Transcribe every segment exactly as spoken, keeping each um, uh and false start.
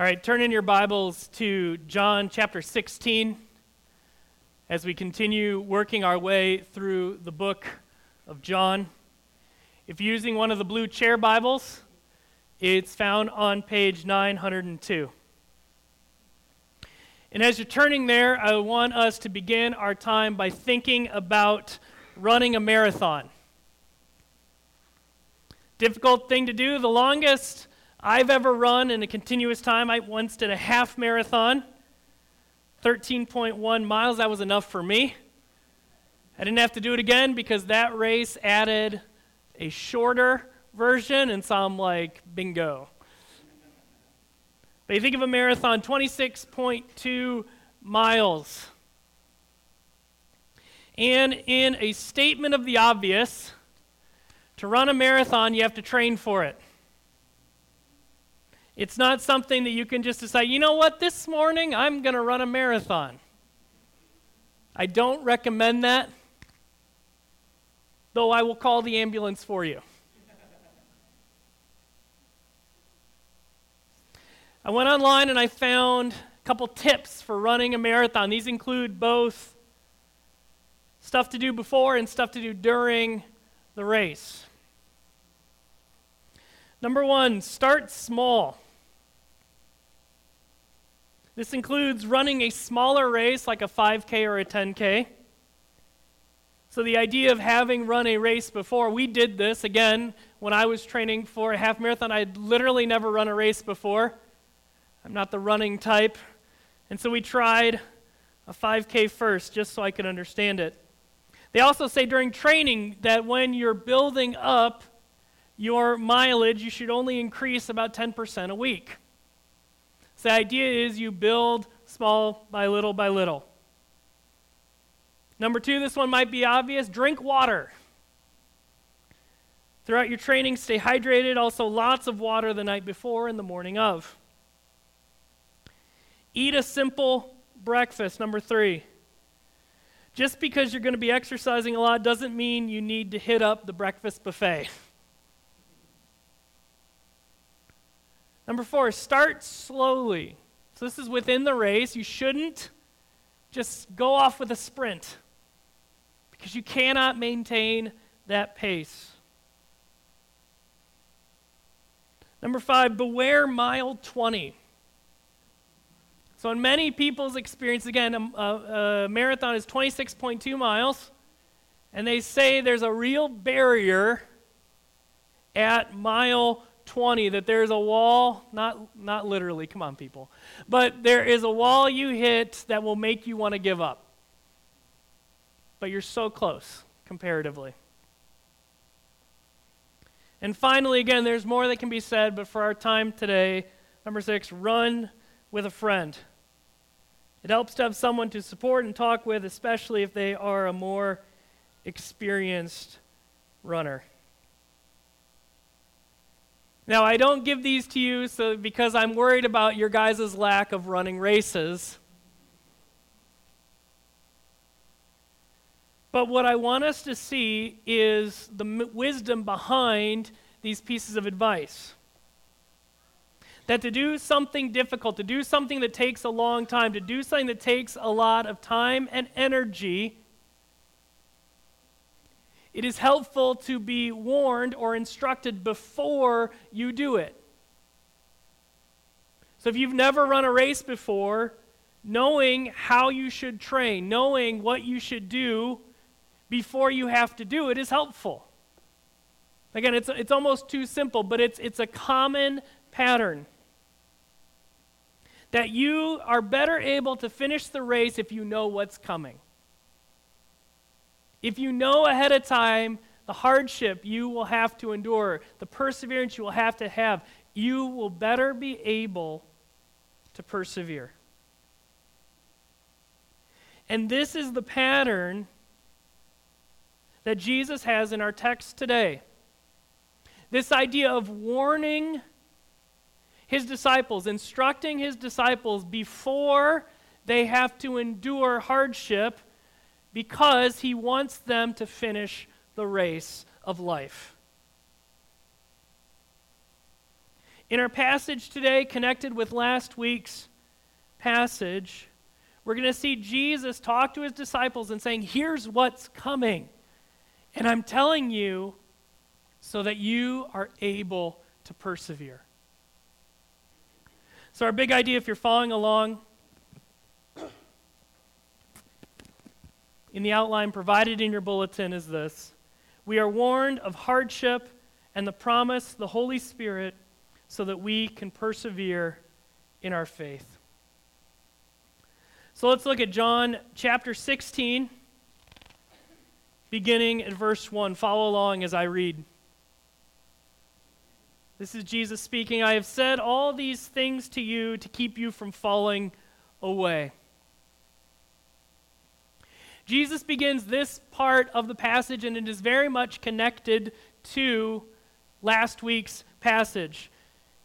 All right, turn in your Bibles to John chapter sixteen as we continue working our way through the book of John. If you're using one of the blue chair Bibles, it's found on page nine oh two. And as you're turning there, I want us to begin our time by thinking about running a marathon. Difficult thing to do. The longest I've ever run in a continuous time. I once did a half marathon, thirteen point one miles. That was enough for me. I didn't have to do it again because that race added a shorter version, and so I'm like, bingo. But you think of a marathon, twenty-six point two miles. And in a statement of the obvious, to run a marathon, you have to train for it. It's not something that you can just decide, you know what, this morning I'm going to run a marathon. I don't recommend that, though I will call the ambulance for you. I went online and I found a couple tips for running a marathon. These include both stuff to do before and stuff to do during the race. Number one, start small. This includes running a smaller race like a five K or a ten K. So the idea of having run a race before, we did this, again, when I was training for a half marathon. I had literally never run a race before. I'm not the running type. And so we tried a five K first just so I could understand it. They also say during training that when you're building up your mileage, you should only increase about ten percent a week. So the idea is you build small by little by little. Number two, this one might be obvious, drink water. Throughout your training, stay hydrated. Also, lots of water the night before and the morning of. Eat a simple breakfast, number three. Just because you're going to be exercising a lot doesn't mean you need to hit up the breakfast buffet. Number four, start slowly. So this is within the race. You shouldn't just go off with a sprint because you cannot maintain that pace. Number five, beware mile twenty. So in many people's experience, again, a, a, a marathon is twenty-six point two miles, and they say there's a real barrier at mile twenty, that there's a wall, not not literally, come on people, but there is a wall you hit that will make you want to give up. But you're so close, comparatively. And finally, again, there's more that can be said, but for our time today, number six, run with a friend. It helps to have someone to support and talk with, especially if they are a more experienced runner. Now, I don't give these to you so because I'm worried about your guys' lack of running races. But what I want us to see is the m- wisdom behind these pieces of advice. That to do something difficult, to do something that takes a long time, to do something that takes a lot of time and energy, it is helpful to be warned or instructed before you do it. So if you've never run a race before, knowing how you should train, knowing what you should do before you have to do it is helpful. Again, it's it's almost too simple, but it's it's a common pattern. That you are better able to finish the race if you know what's coming. If you know ahead of time the hardship you will have to endure, the perseverance you will have to have, you will better be able to persevere. And this is the pattern that Jesus has in our text today. This idea of warning his disciples, instructing his disciples before they have to endure hardship, because he wants them to finish the race of life. In our passage today, connected with last week's passage, we're going to see Jesus talk to his disciples and saying, here's what's coming. And I'm telling you so that you are able to persevere. So our big idea, if you're following along in the outline provided in your bulletin, is this. We are warned of hardship and the promise, the Holy Spirit, so that we can persevere in our faith. So let's look at John chapter sixteen, beginning at verse one. Follow along as I read. This is Jesus speaking. I have said all these things to you to keep you from falling away. Jesus begins this part of the passage, and it is very much connected to last week's passage.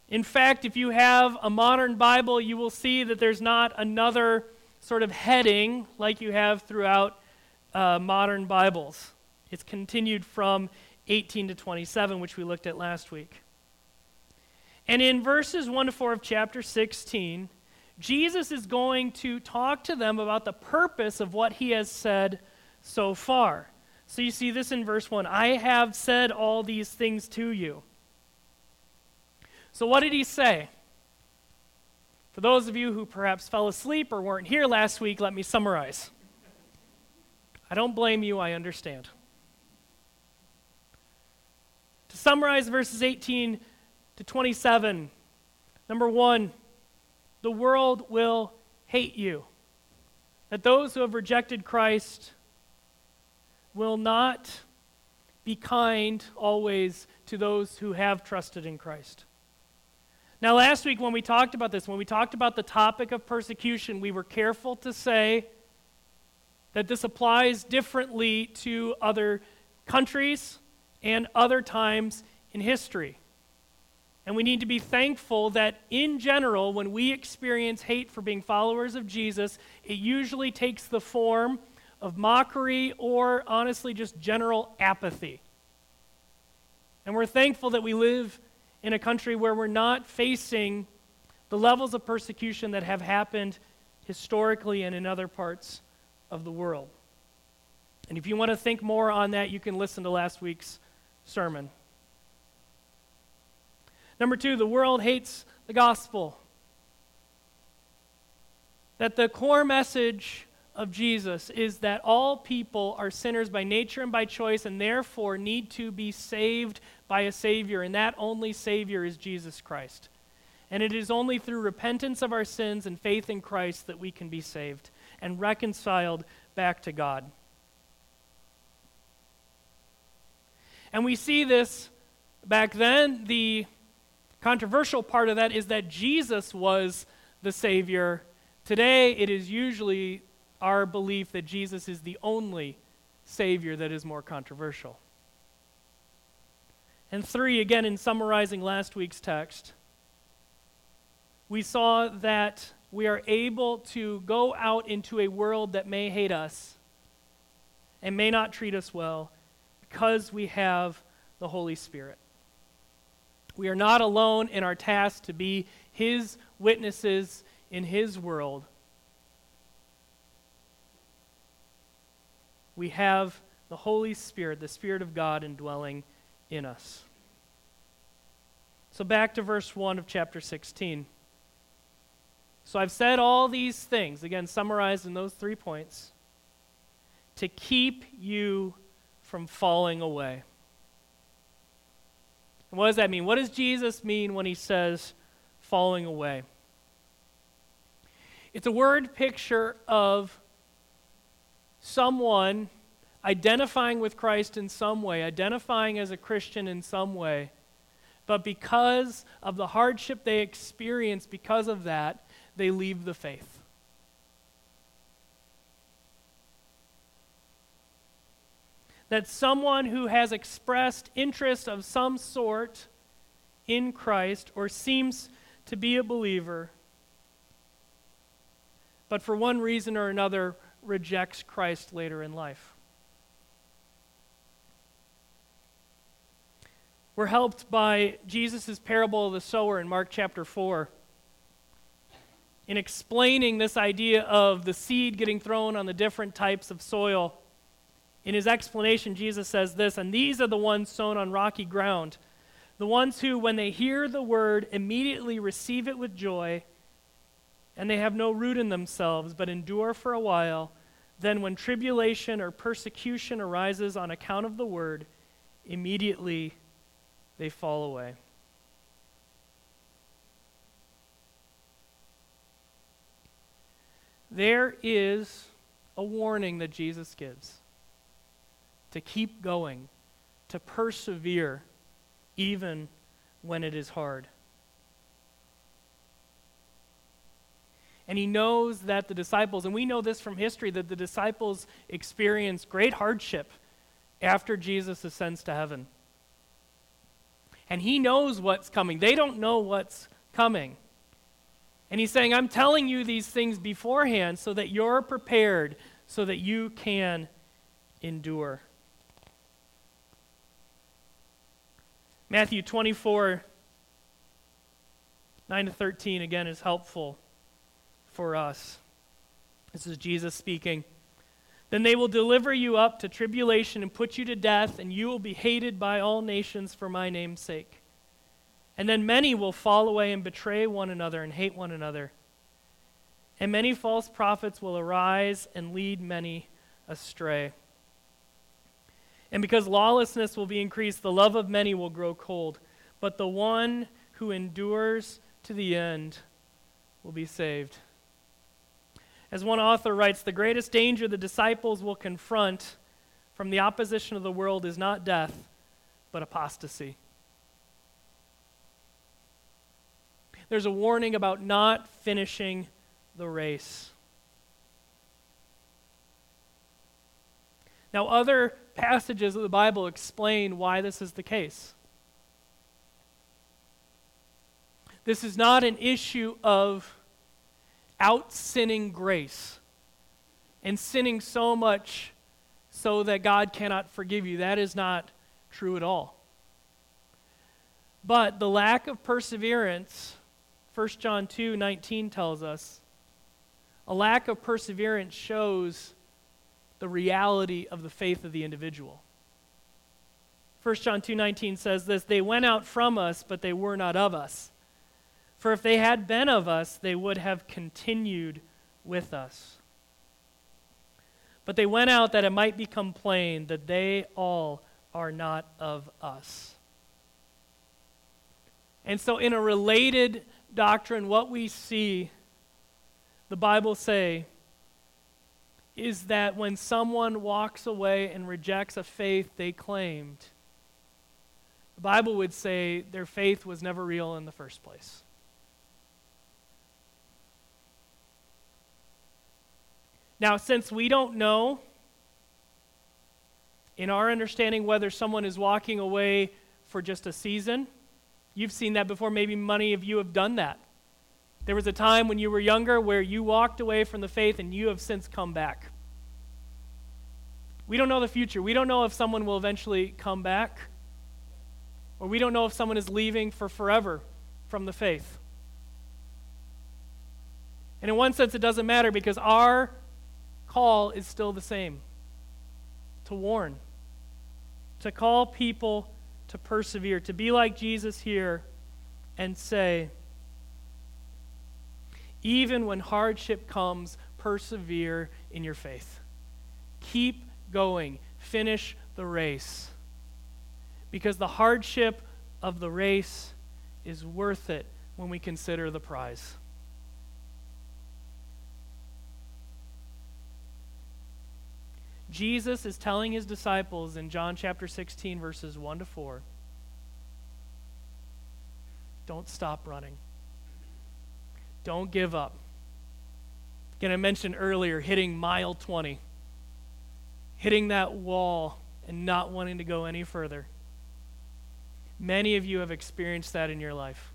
In fact, if you have a modern Bible, you will see that there's not another sort of heading like you have throughout uh, modern Bibles. It's continued from eighteen to twenty-seven, which we looked at last week. And in verses one to four of chapter sixteen, Jesus is going to talk to them about the purpose of what he has said so far. So you see this in verse one, I have said all these things to you. So what did he say? For those of you who perhaps fell asleep or weren't here last week, let me summarize. I don't blame you, I understand. To summarize verses eighteen to twenty-seven, number one, the world will hate you. That those who have rejected Christ will not be kind always to those who have trusted in Christ. Now, last week when we talked about this, when we talked about the topic of persecution, we were careful to say that this applies differently to other countries and other times in history. And we need to be thankful that in general, when we experience hate for being followers of Jesus, it usually takes the form of mockery or honestly just general apathy. And we're thankful that we live in a country where we're not facing the levels of persecution that have happened historically and in other parts of the world. And if you want to think more on that, you can listen to last week's sermon. Number two, the world hates the gospel. That the core message of Jesus is that all people are sinners by nature and by choice and therefore need to be saved by a Savior, and that only Savior is Jesus Christ. And it is only through repentance of our sins and faith in Christ that we can be saved and reconciled back to God. And we see this back then. The controversial part of that is that Jesus was the Savior. Today, it is usually our belief that Jesus is the only Savior that is more controversial. And three, again, in summarizing last week's text, we saw that we are able to go out into a world that may hate us and may not treat us well because we have the Holy Spirit. We are not alone in our task to be His witnesses in His world. We have the Holy Spirit, the Spirit of God indwelling in us. So back to verse one of chapter sixteen. So I've said all these things, again summarized in those three points, to keep you from falling away. And what does that mean? What does Jesus mean when he says falling away? It's a word picture of someone identifying with Christ in some way, identifying as a Christian in some way, but because of the hardship they experience, because of that, they leave the faith. That someone who has expressed interest of some sort in Christ or seems to be a believer, but for one reason or another, rejects Christ later in life. We're helped by Jesus' parable of the sower in Mark chapter four. In explaining this idea of the seed getting thrown on the different types of soil, in his explanation, Jesus says this, "And these are the ones sown on rocky ground, the ones who, when they hear the word, immediately receive it with joy, and they have no root in themselves, but endure for a while. Then when tribulation or persecution arises on account of the word, immediately they fall away." There is a warning that Jesus gives to keep going, to persevere, even when it is hard. And he knows that the disciples, and we know this from history, that the disciples experienced great hardship after Jesus ascends to heaven. And he knows what's coming. They don't know what's coming. And he's saying, I'm telling you these things beforehand so that you're prepared, so that you can endure. Matthew twenty-four, nine to thirteen, again, is helpful for us. This is Jesus speaking. "Then they will deliver you up to tribulation and put you to death, and you will be hated by all nations for my name's sake. And then many will fall away and betray one another and hate one another. And many false prophets will arise and lead many astray. And because lawlessness will be increased, the love of many will grow cold. But the one who endures to the end will be saved." As one author writes, the greatest danger the disciples will confront from the opposition of the world is not death, but apostasy. There's a warning about not finishing the race. Now, other passages of the Bible explain why this is the case. This is not an issue of out-sinning grace and sinning so much so that God cannot forgive you. That is not true at all. But the lack of perseverance, First John two nineteen tells us, a lack of perseverance shows the reality of the faith of the individual. First John two nineteen says this, "They went out from us, but they were not of us. For if they had been of us, they would have continued with us. But they went out that it might become plain that they all are not of us." And so in a related doctrine, what we see the Bible say is that when someone walks away and rejects a faith they claimed, the Bible would say their faith was never real in the first place. Now, since we don't know in our understanding whether someone is walking away for just a season, you've seen that before. Maybe many of you have done that. There was a time when you were younger where you walked away from the faith and you have since come back. We don't know the future. We don't know if someone will eventually come back, or we don't know if someone is leaving for forever from the faith. And in one sense, it doesn't matter because our call is still the same, to warn, to call people to persevere, to be like Jesus here and say, even when hardship comes, persevere in your faith. Keep going. Finish the race. Because the hardship of the race is worth it when we consider the prize. Jesus is telling his disciples in John chapter sixteen, verses one to four, don't stop running. Don't give up. Again, I mentioned earlier hitting mile twenty, hitting that wall and not wanting to go any further. Many of you have experienced that in your life.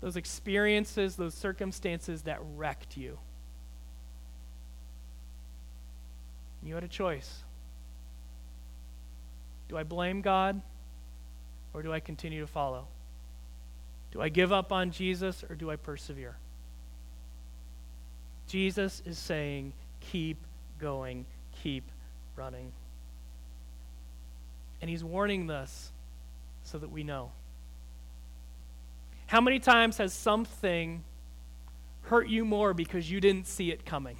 Those experiences, those circumstances that wrecked you. You had a choice. Do I blame God, or do I continue to follow? Do I give up on Jesus, or do I persevere? Jesus is saying, keep going, keep running. And he's warning us so that we know. How many times has something hurt you more because you didn't see it coming?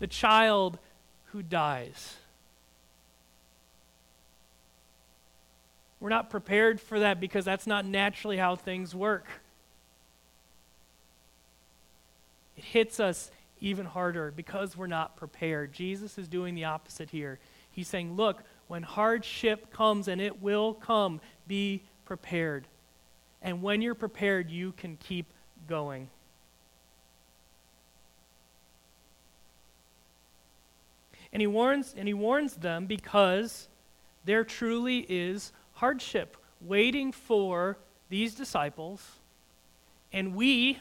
The child who dies. We're not prepared for that because that's not naturally how things work. It hits us even harder because we're not prepared. Jesus is doing the opposite here. He's saying, look, when hardship comes, and it will come, be prepared. And when you're prepared, you can keep going. And he warns, and he warns them because there truly is hardship waiting for these disciples, and we,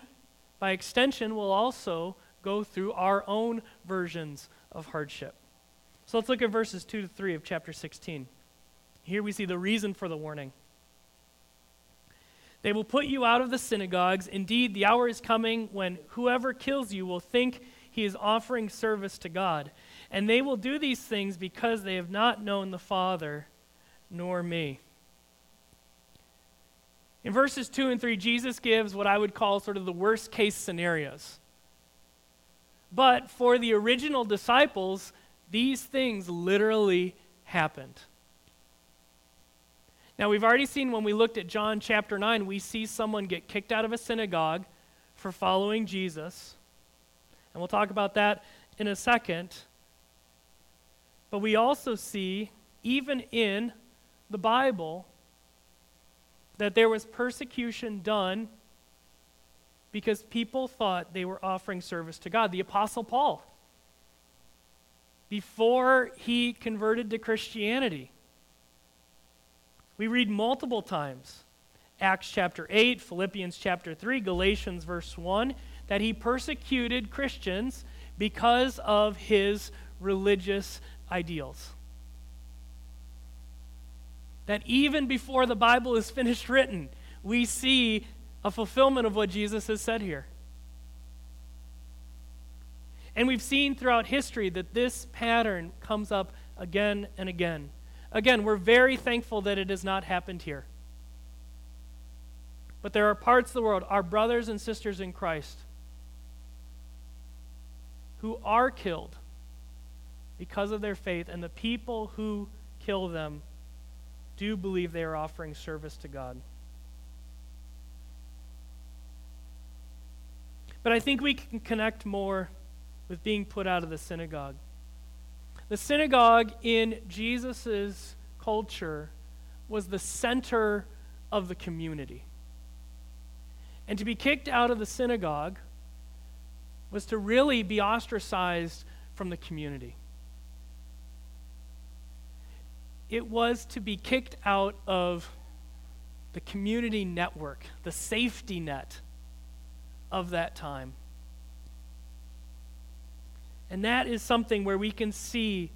by extension, will also go through our own versions of hardship. So let's look at verses two to three of chapter sixteen. Here we see the reason for the warning. They will put you out of the synagogues. Indeed, the hour is coming when whoever kills you will think he is offering service to God. And they will do these things because they have not known the Father nor me. In verses two and three, Jesus gives what I would call sort of the worst case scenarios. But for the original disciples, these things literally happened. Now, we've already seen when we looked at John chapter nine, we see someone get kicked out of a synagogue for following Jesus. And we'll talk about that in a second. But we also see, even in the Bible, that there was persecution done because people thought they were offering service to God. The Apostle Paul, before he converted to Christianity, we read multiple times, Acts chapter eight, Philippians chapter three, Galatians verse one, that he persecuted Christians because of his religious ideals. That even before the Bible is finished written, we see a fulfillment of what Jesus has said here. And we've seen throughout history that this pattern comes up again and again. Again, we're very thankful that it has not happened here. But there are parts of the world, our brothers and sisters in Christ, who are killed because of their faith, and the people who kill them do believe they are offering service to God. But I think we can connect more with being put out of the synagogue. The synagogue in Jesus' culture was the center of the community. And to be kicked out of the synagogue was to really be ostracized from the community. It was to be kicked out of the community network, the safety net of that time. And that is something where we can see,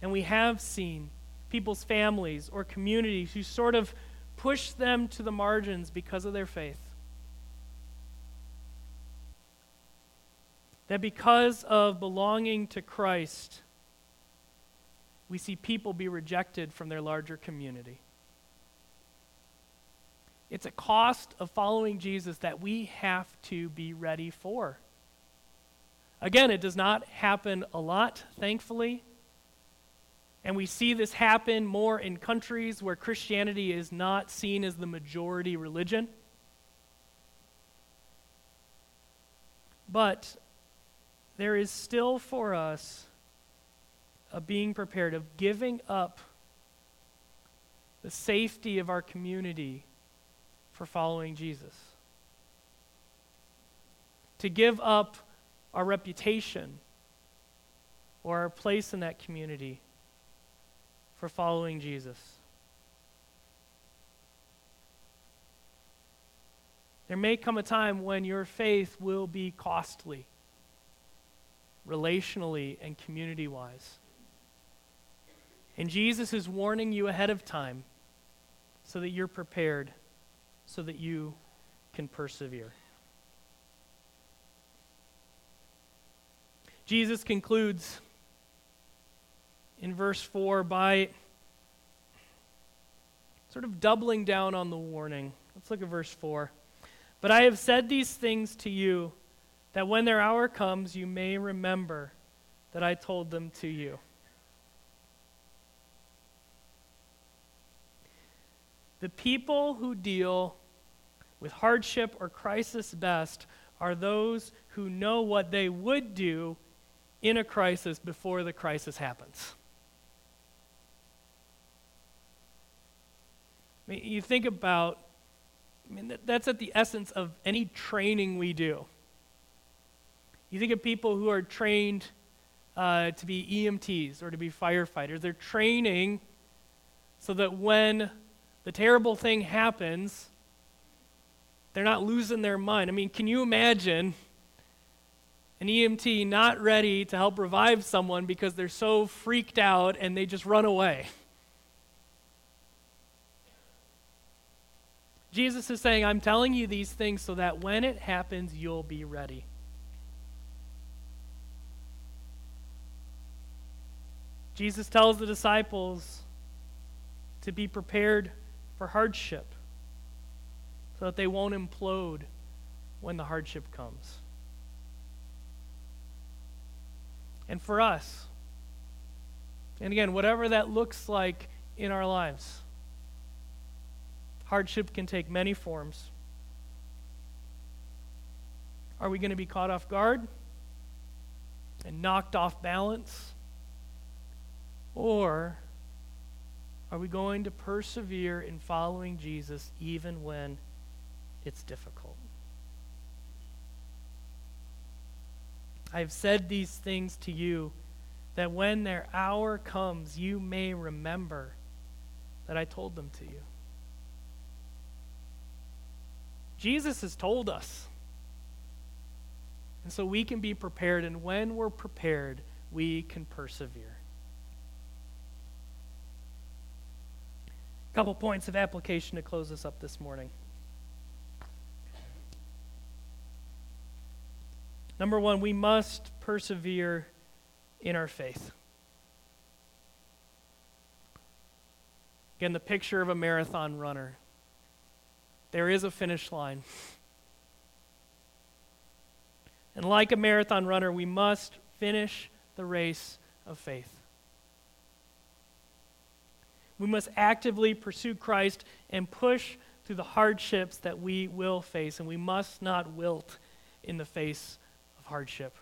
and we have seen, people's families or communities who sort of push them to the margins because of their faith. That because of belonging to Christ, we see people be rejected from their larger community. It's a cost of following Jesus that we have to be ready for. Again, it does not happen a lot, thankfully. And we see this happen more in countries where Christianity is not seen as the majority religion. But there is still for us a being prepared, of giving up the safety of our community for following Jesus. To give up our reputation or our place in that community for following Jesus. There may come a time when your faith will be costly relationally and community-wise. And Jesus is warning you ahead of time so that you're prepared, so that you can persevere. Jesus concludes in verse four by sort of doubling down on the warning. Let's look at verse four. But I have said these things to you, that when their hour comes, you may remember that I told them to you. The people who deal with hardship or crisis best are those who know what they would do in a crisis before the crisis happens. I mean, you think about, I mean, that's at the essence of any training we do. You think of people who are trained uh, to be E M Ts or to be firefighters. They're training so that when the terrible thing happens, they're not losing their mind. I mean, can you imagine an E M T not ready to help revive someone because they're so freaked out and they just run away? Jesus is saying, I'm telling you these things so that when it happens, you'll be ready. Jesus tells the disciples to be prepared for hardship so that they won't implode when the hardship comes. And for us, and again, whatever that looks like in our lives, hardship can take many forms. Are we going to be caught off guard and knocked off balance? Or are we going to persevere in following Jesus even when it's difficult? I have said these things to you, that when their hour comes, you may remember that I told them to you. Jesus has told us. And so we can be prepared, and when we're prepared, we can persevere. Couple points of application to close us up this morning. Number one, we must persevere in our faith. Again, the picture of a marathon runner. There is a finish line. And like a marathon runner, we must finish the race of faith. We must actively pursue Christ and push through the hardships that we will face, and we must not wilt in the face of hardship.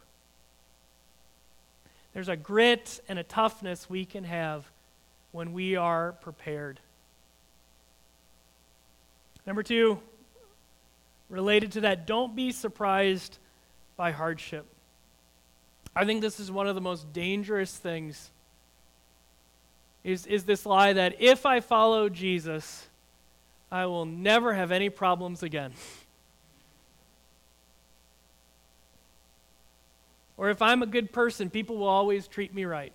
There's a grit and a toughness we can have when we are prepared. Number two, related to that, don't be surprised by hardship. I think this is one of the most dangerous things. Is, is this lie that if I follow Jesus, I will never have any problems again. Or if I'm a good person, people will always treat me right.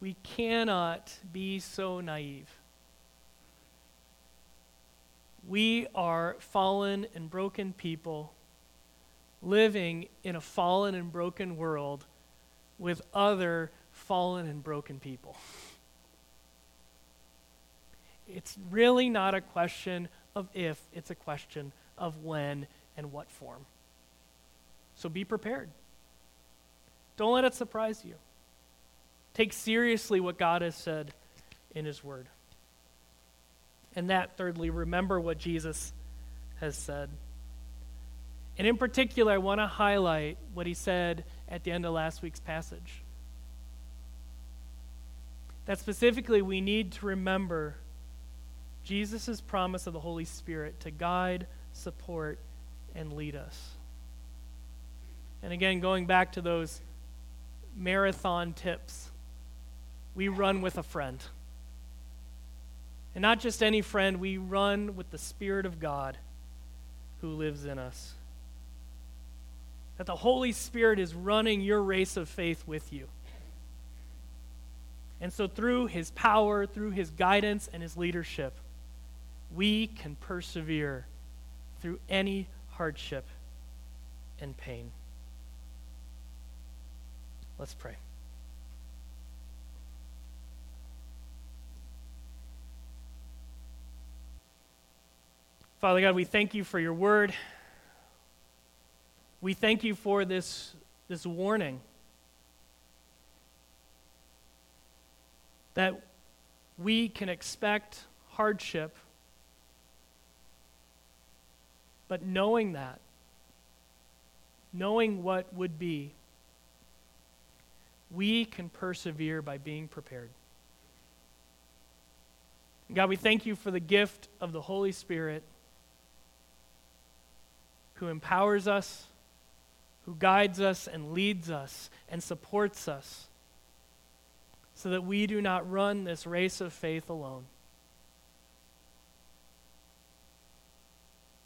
We cannot be so naive. We are fallen and broken people, living in a fallen and broken world with other fallen and broken people. It's really not a question of if, it's a question of when and what form. So be prepared. Don't let it surprise you. Take seriously what God has said in His Word. And that, thirdly, remember what Jesus has said. And in particular, I want to highlight what he said at the end of last week's passage. That specifically, we need to remember Jesus' promise of the Holy Spirit to guide, support, and lead us. And again, going back to those marathon tips, we run with a friend. And not just any friend, we run with the Spirit of God who lives in us. That the Holy Spirit is running your race of faith with you. And so through his power, through his guidance and his leadership, we can persevere through any hardship and pain. Let's pray. Father God, we thank you for your word. We thank you for this, this warning that we can expect hardship, but knowing that, knowing what would be, we can persevere by being prepared. God, we thank you for the gift of the Holy Spirit who empowers us, who guides us and leads us and supports us so that we do not run this race of faith alone.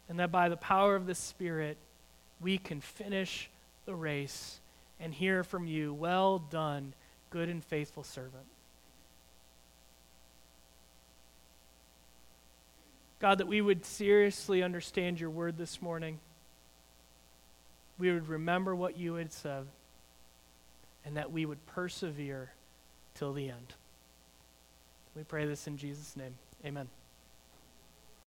And that by the power of the Spirit, we can finish the race and hear from you, well done, good and faithful servant. God, that we would seriously understand your word this morning. We would remember what you had said, and that we would persevere till the end. We pray this in Jesus' name. Amen.